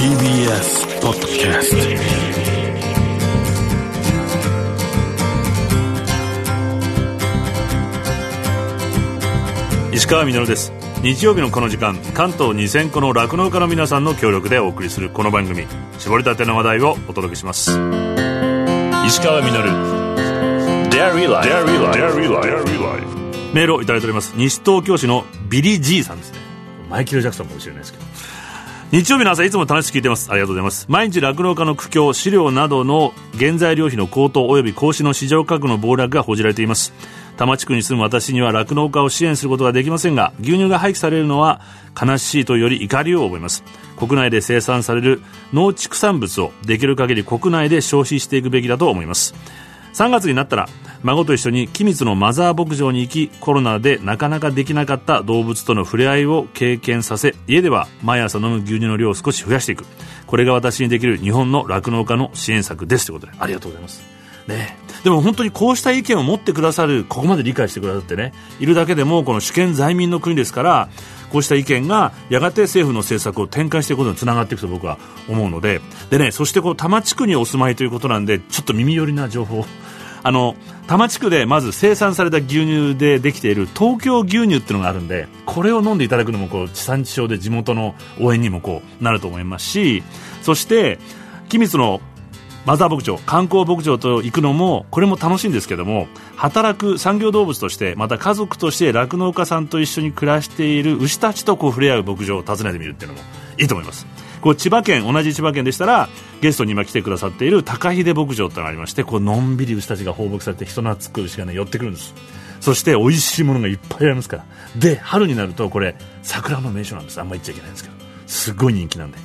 TBS ポッドキャスト、石川稔です。日曜日のこの時間、関東2000個の酪農家の皆さんの協力でお送りするこの番組、絞りたての話題をお届けします。石川稔 DAIRY LIFE。メールをいただいております。西東京市のビリー・ジーさんですね。マイケル・ジャクソンかもしれないですけど、日曜日の朝いつも楽しく聞いてます。ありがとうございます。毎日酪農家の苦境、飼料などの原材料費の高騰および子牛の市場価格の暴落が報じられています。多摩地区に住む私には酪農家を支援することができませんが、牛乳が廃棄されるのは悲しいというより怒りを覚えます。国内で生産される農畜産物をできる限り国内で消費していくべきだと思います。3月になったら孫と一緒に君津のマザー牧場に行き、コロナでなかなかできなかった動物との触れ合いを経験させ、家では毎朝飲む牛乳の量を少し増やしていく。これが私にできる日本の酪農家の支援策です、ということでありがとうございます、ね、でも本当にこうした意見を持ってくださる、ここまで理解してくださってね、いるだけでもこの主権在民の国ですから、こうした意見がやがて政府の政策を転換していくことにつながっていくと僕は思うので、でね、そしてこう多摩地区にお住まいということなんで、ちょっと耳寄りな情報、多摩地区でまず生産された牛乳でできている東京牛乳っていうのがあるんで、これを飲んでいただくのもこう地産地消で地元の応援にもこうなると思いますし、そして君津のマザー牧場、観光牧場と行くのもこれも楽しいんですけども、働く産業動物として、また家族として酪農家さんと一緒に暮らしている牛たちとこう触れ合う牧場を訪ねてみるっていうのもいいと思います。こう千葉県、同じ千葉県でしたらゲストに今来てくださっている高秀牧場ってのがありまして、こうのんびり牛たちが放牧されて人懐っこい牛が、ね、寄ってくるんです。そして美味しいものがいっぱいありますから。で春になるとこれ桜の名所なんです。あんまり言っちゃいけないんですけど、すごい人気なんで。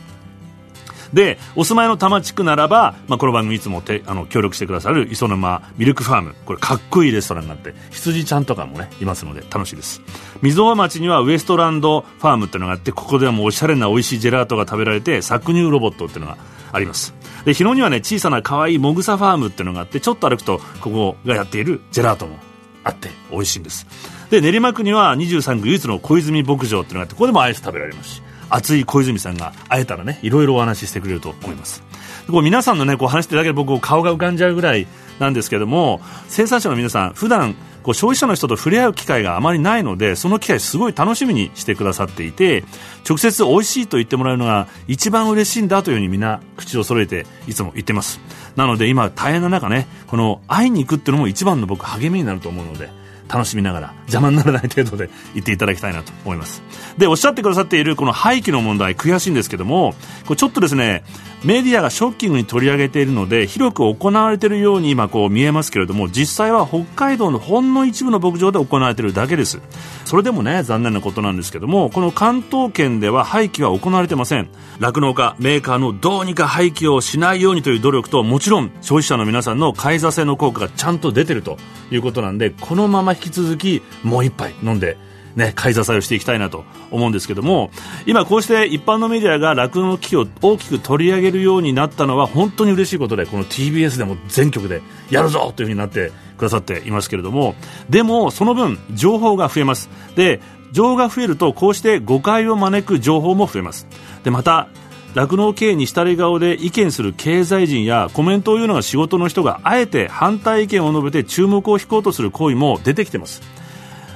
でお住まいの多摩地区ならば、この番組いつも協力してくださる磯沼ミルクファーム、これかっこいいレストランになって、羊ちゃんとかもねいますので楽しいです。溝尾町にはウエストランドファームっていうのがあって、ここではもうおしゃれな美味しいジェラートが食べられて搾乳ロボットっていうのがあります。で日野にはね、小さな可愛いもぐさファームっていうのがあって、ちょっと歩くとここがやっているジェラートもあって美味しいんです。で練馬区には23区唯一の小泉牧場っていうのがあって、ここでもアイス食べられますし、熱い小泉さんが会えたらね、いろいろお話ししてくれると思います。こう皆さんのね、こう話してるだけで僕顔が浮かんじゃうぐらいなんですけども、生産者の皆さん普段こう消費者の人と触れ合う機会があまりないので、その機会すごい楽しみにしてくださっていて、直接美味しいと言ってもらえるのが一番嬉しいんだというふうにみんな口を揃えていつも言ってます。なので今大変な中ね、この会いに行くっていうのも一番の僕励みになると思うので、楽しみながら邪魔にならない程度で言っていただきたいなと思います。でおっしゃってくださっているこの廃棄の問題、悔しいんですけども、こうちょっとですね、メディアがショッキングに取り上げているので広く行われているように今こう見えますけれども、実際は北海道のほんの一部の牧場で行われているだけです。それでもね、残念なことなんですけども、この関東圏では廃棄は行われてません。酪農家メーカーのどうにか廃棄をしないようにという努力と、もちろん消費者の皆さんの買い支えの効果がちゃんと出ているということなんで、このまま引き続きもう一杯飲んで、ね、買い支えをしていきたいなと思うんですけども、今こうして一般のメディアが酪農危機を大きく取り上げるようになったのは本当に嬉しいことで、この TBS でも全局でやるぞというふうになってくださっていますけれども、でもその分情報が増えます。で情報が増えるとこうして誤解を招く情報も増えます。でまた酪農経営にしたり顔で意見する経済人やコメントを言うのが仕事の人があえて反対意見を述べて注目を引こうとする行為も出てきています。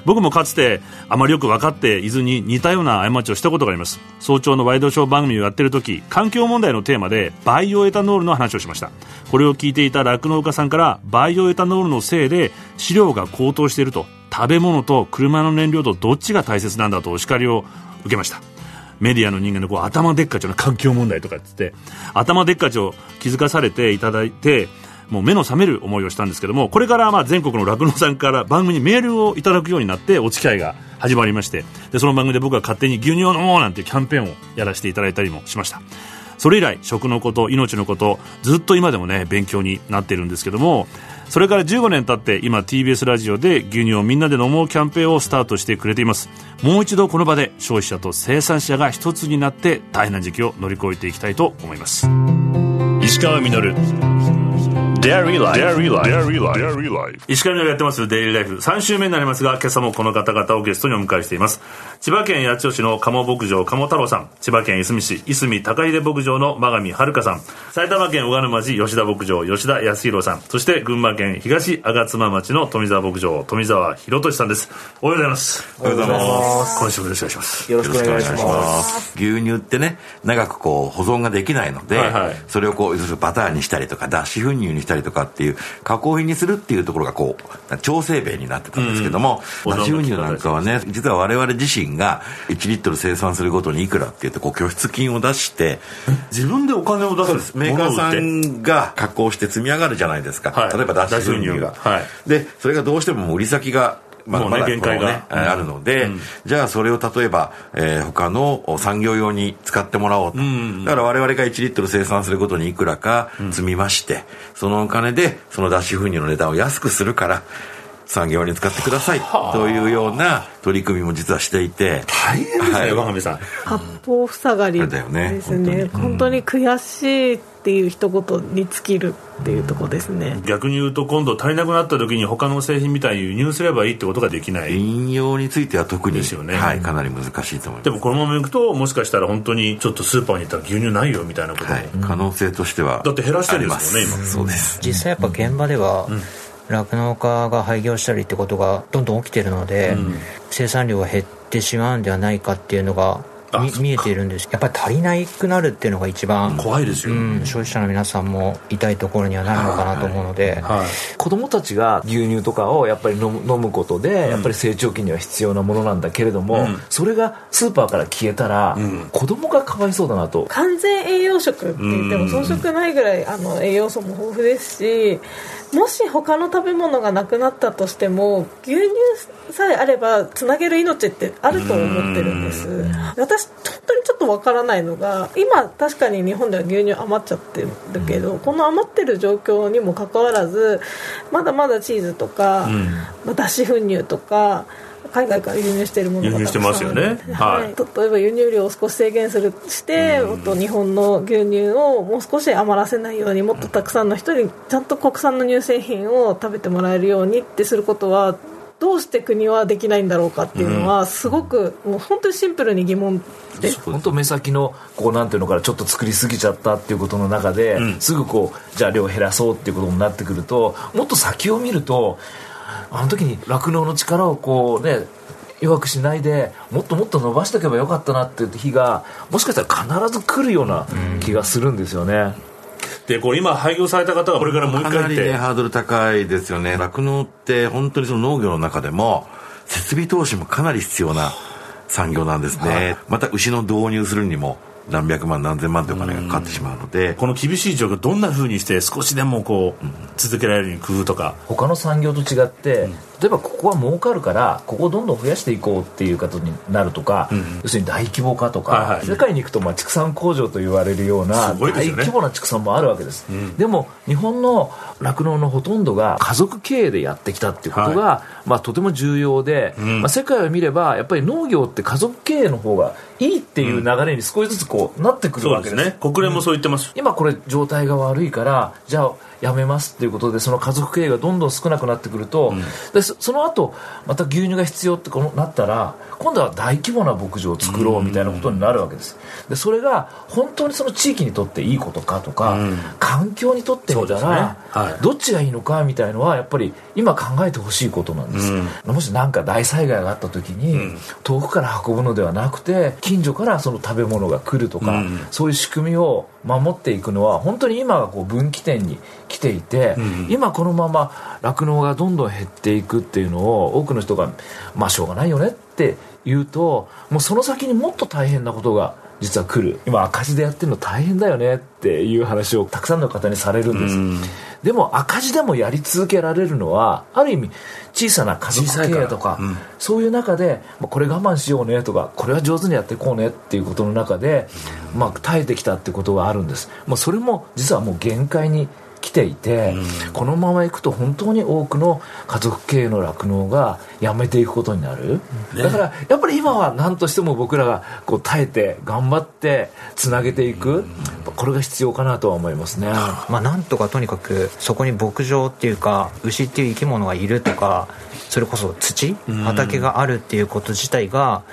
僕もかつてあまりよく分かっていずに似たような過ちをしたことがあります。早朝のワイドショー番組をやっている時、環境問題のテーマでバイオエタノールの話をしました。これを聞いていた酪農家さんから、バイオエタノールのせいで飼料が高騰していると、食べ物と車の燃料とどっちが大切なんだとお叱りを受けました。メディアの人間のこう頭でっかちの環境問題とかつって頭でっかちを気づかされていただいて、もう目の覚める思いをしたんですけども、これから全国の酪農さんから番組にメールをいただくようになってお付き合いが始まりまして、でその番組で僕は勝手に牛乳を飲もうなんていうキャンペーンをやらせていただいたりもしました。それ以来食のこと、命のこと、ずっと今でもね勉強になっているんですけども、それから15年経って今 TBS ラジオで牛乳をみんなで飲もうキャンペーンをスタートしてくれています。もう一度この場で消費者と生産者が一つになって大変な時期を乗り越えていきたいと思います。石川稔 DAIRY LIFE 石川みながやってます DAIRY LIFE 3週目になりますが、今朝もこの方々をゲストにお迎えしています。千葉県八千代市の鴨牧場鴨太郎さん、千葉県いすみ市いすみ高秀牧場の真上遥さん、埼玉県小鹿沼市吉田牧場吉田康弘さん、そして群馬県東吾妻町の富澤牧場富澤博俊さんです。おはようございます。おはようございます。今週もよろしくお願いします。よろしくお願いします。牛乳ってね、長くこう保存ができないので、はいはい、それをこうバターにしたりとか脱脂粉乳にしたりとかっていう加工品にするっていうところがこう調整弁になってたんですけども、脱脂粉乳なんかはね、実は我々自身が1リットル生産するごとにいくらって言ってこう拠出金を出して自分でお金を出すんです。メーカーさんが加工して積み上がるじゃないですか、はい、例えば脱脂粉乳が、はい、でそれがどうしても売り先がまだ限界があるので、うん、じゃあそれを例えば、他の産業用に使ってもらおうと、うん、だから我々が1リットル生産することにいくらか積みまして、うん、そのお金でその脱脂粉乳の値段を安くするから産業に使ってくださいというような取り組みも実はしていて、大変ですね、若見さん。八方塞がりですね、本当に悔しいっていう一言に尽きるっていうとこですね。逆に言うと、今度足りなくなった時に他の製品みたいに輸入すればいいってことができない。引用については特にですよね、はい、かなり難しいと思います。でもこのままいくと、もしかしたら本当にちょっとスーパーに行ったら牛乳ないよみたいなことも、はい、可能性としてはあります。だって減らしてるんですよね今。そうです。実際やっぱ現場では、うん、酪農家が廃業したりってことがどんどん起きてるので、うん、生産量が減ってしまうんではないかっていうのが見えているんです。やっぱり足りないくなるっていうのが一番怖いですよ、うん、消費者の皆さんも痛いところにはなるのかなと思うので、はいはいはい、子どもたちが牛乳とかをやっぱり飲むことで、うん、やっぱり成長期には必要なものなんだけれども、うん、それがスーパーから消えたら、うん、子どもがかわいそうだなと。完全栄養食って言っても遜色ないぐらい栄養素も豊富ですし、もし他の食べ物がなくなったとしても牛乳さえあればつなげる命ってあると思ってるんです。私本当にちょっとわからないのが、今確かに日本では牛乳余っちゃってるけど、この余ってる状況にもかかわらずまだまだチーズとか、うん、脱脂粉乳とか海外から輸入しているものがたくさんある。輸入してますよね、はい、例えば輸入量を少し制限して、もっと日本の牛乳をもう少し余らせないように、もっとたくさんの人にちゃんと国産の乳製品を食べてもらえるようにってすることはどうして国はできないんだろうかっていうのは、すごくもう本当にシンプルに疑問で、本当目先のこうなんていうのからちょっと作りすぎちゃったっていうことの中で、うん、すぐこうじゃあ量を減らそうっていうことになってくると、もっと先を見るとあの時に酪農の力をこうね弱くしないでもっともっと伸ばしておけばよかったなっていう日がもしかしたら必ず来るような気がするんですよね、うん、でこれ今廃業された方がこれからもう一回ってかなり、ね、ハードル高いですよね。酪農って本当にその農業の中でも設備投資もかなり必要な産業なんですね、はい、また牛の導入するにも何百万何千万というお金がかかってしまうので、この厳しい状況をどんな風にして少しでもこう続けられるように工夫とか、他の産業と違って、うん、例えばここは儲かるからここをどんどん増やしていこうっていうことになるとか、うん、要するに大規模化とか、はいはい、世界に行くとまあ畜産工場と言われるような大規模な畜産もあるわけです、うん、でも日本の酪農のほとんどが家族経営でやってきたっていうことが、はいとても重要で、うん世界を見ればやっぱり農業って家族経営の方がいいっていう流れに少しずつこうなってくるわけです。そうですね、国連もそう言ってます、うん、今これ状態が悪いからじゃあやめますっていうことでその家族経営がどんどん少なくなってくると、うん、でその後また牛乳が必要ってなったら今度は大規模な牧場を作ろうみたいなことになるわけです、うん、でそれが本当にその地域にとっていいことかとか、うん、環境にとってみたら、はい、どっちがいいのかみたいのはやっぱり今考えてほしいことなんです、うん、もし何か大災害があった時に、うん、遠くから運ぶのではなくて近所からその食べ物が来るとか、うん、そういう仕組みを守っていくのは本当に今がこう分岐点に来ていて、うん、今このまま酪農がどんどん減っていくっていうのを多くの人がまあしょうがないよねって言うと、もうその先にもっと大変なことが実は来る。今赤字でやってるの大変だよねっていう話をたくさんの方にされるんです、うん、でも赤字でもやり続けられるのはある意味小さな家族経営とか、うん、そういう中でこれ我慢しようねとかこれは上手にやっていこうねっていうことの中で、まあ、耐えてきたってことはあるんです。もうそれも実はもう限界に来来ていて、うん、このままいくと本当に多くの家族経営の酪農がやめていくことになる、ね、だからやっぱり今は何としても僕らがこう耐えて頑張ってつなげていく、うん、これが必要かなとは思いますね。まあ、なんとかとにかくそこに牧場っていうか牛っていう生き物がいるとか、それこそ土、畑があるっていうこと自体が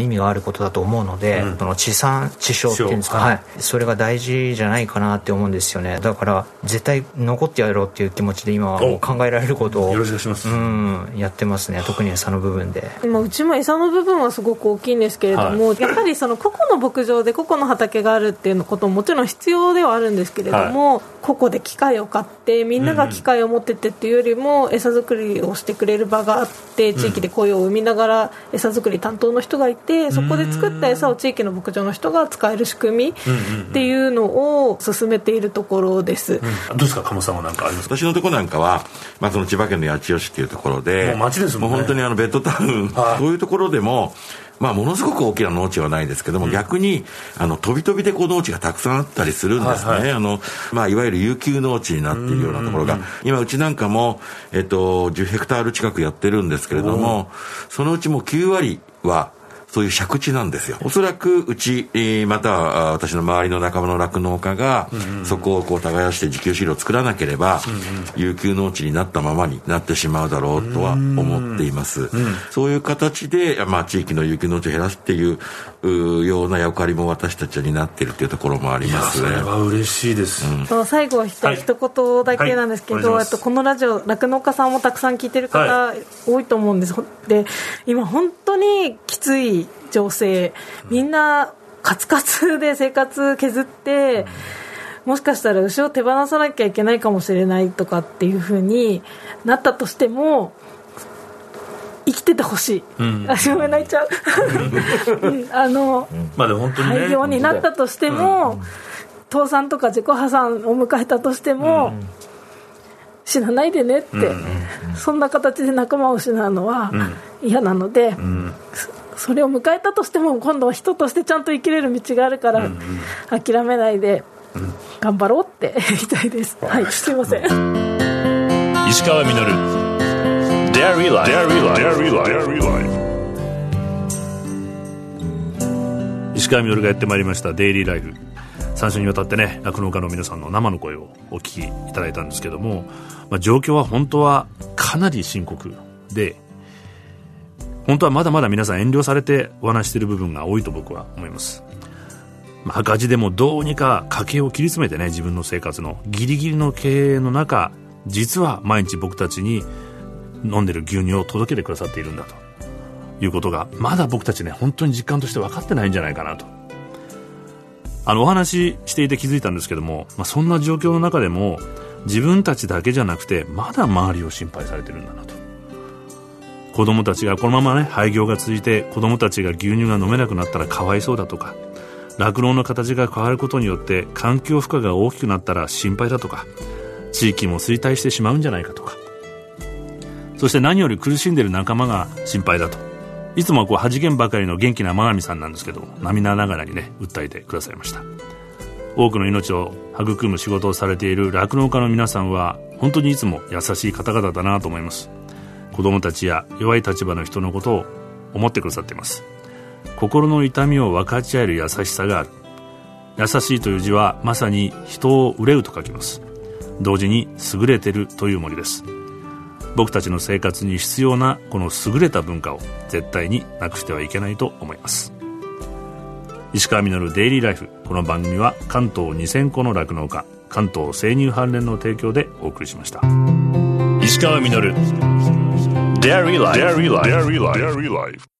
意味があることだと思うので、うん、その地産地消っていうんですか、はい、それが大事じゃないかなって思うんですよね。だから絶対残ってやろうっていう気持ちで今はもう考えられることをよろしくします、うん、やってますね。特に餌の部分で、まあ、うちも餌の部分はすごく大きいんですけれども、はい、やっぱりその個々の牧場で個々の畑があるっていうことももちろん必要ではあるんですけれども、はい、個々で機械を買ってみんなが機械を持ってってっていうよりも、うん、餌作りをしてくれる場があって、地域で雇用を生みながら餌作り担当の人がいて、そこで作った餌を地域の牧場の人が使える仕組みっていうのを進めているところです、うんうんうん、どうですか鴨さんは何かありますか？私のところなんかは、まあ、その千葉県の八千代市っていうところで、もう街ですもんね、もう本当にベッドタウン、はい、そういうところでもまあ、ものすごく大きな農地はないですけども、逆に飛び飛びでこう農地がたくさんあったりするんですね、はいはい、まあ、いわゆる遊休農地になっているようなところが、今うちなんかも、10ヘクタール近くやってるんですけれども、そのうちも9割はそういう借地なんですよ。おそらくうち、または私の周りの仲間の酪農家が、そこをこう耕して自給飼料を作らなければ、有給農地になったままになってしまうだろうとは思っています、うんうん、そういう形で、まあ、地域の有給農地を減らすっていうような役割も私たちになっているというところもありますね。いや、それは嬉しいです、うん、そう、最後は一言だけなんですけど、はいはい、このラジオ酪農家さんもたくさん聞いてる方、はい、多いと思うんです。で、今本当にきつい情勢、みんなカツカツで生活削って、もしかしたら牛を手放さなきゃいけないかもしれないとかっていう風になったとしても、生きててほしい、うん、足が泣いちゃうまあでも本当にね、廃業になったとしても、うん、倒産とか自己破産を迎えたとしても、うん、死なないでねって、うん、そんな形で仲間を失うのは嫌なので、うんうん、それを迎えたとしても今度は人としてちゃんと生きれる道があるから、うんうん、諦めないで頑張ろうって言いたいです、うん、はい、すいません。石川みのる DAIRY LIFE、 石川みのるがやってまいりました DAIRY LIFE、 3週にわたってね、酪農家の皆さんの生の声をお聞きいただいたんですけども、まあ、状況は本当はかなり深刻で、本当はまだまだ皆さん遠慮されてお話している部分が多いと僕は思います、まあ、赤字でもどうにか家計を切り詰めてね、自分の生活のギリギリの経営の中、実は毎日僕たちに飲んでる牛乳を届けてくださっているんだということが、まだ僕たちね、本当に実感として分かってないんじゃないかなと、お話していて気づいたんですけども、まあ、そんな状況の中でも自分たちだけじゃなくて、まだ周りを心配されてるんだなと。子供たちがこのままね、廃業が続いて子供たちが牛乳が飲めなくなったらかわいそうだとか、酪農の形が変わることによって環境負荷が大きくなったら心配だとか、地域も衰退してしまうんじゃないかとか、そして何より苦しんでる仲間が心配だと、いつもはこうはじけんばかりの元気な真奈美さんなんですけど、涙ながらにね訴えてくださいました。多くの命を育む仕事をされている酪農家の皆さんは本当にいつも優しい方々だなと思います。子供たちや弱い立場の人のことを思ってくださっています。心の痛みを分かち合える優しさがある。優しいという字はまさに人を憂うと書きます。同時に優れてるという文字です。僕たちの生活に必要なこの優れた文化を絶対になくしてはいけないと思います。石川稔デイリーライフ、この番組は関東2000個の酪農家、関東生乳関連の提供でお送りしました。石川稔DAIRY LIFE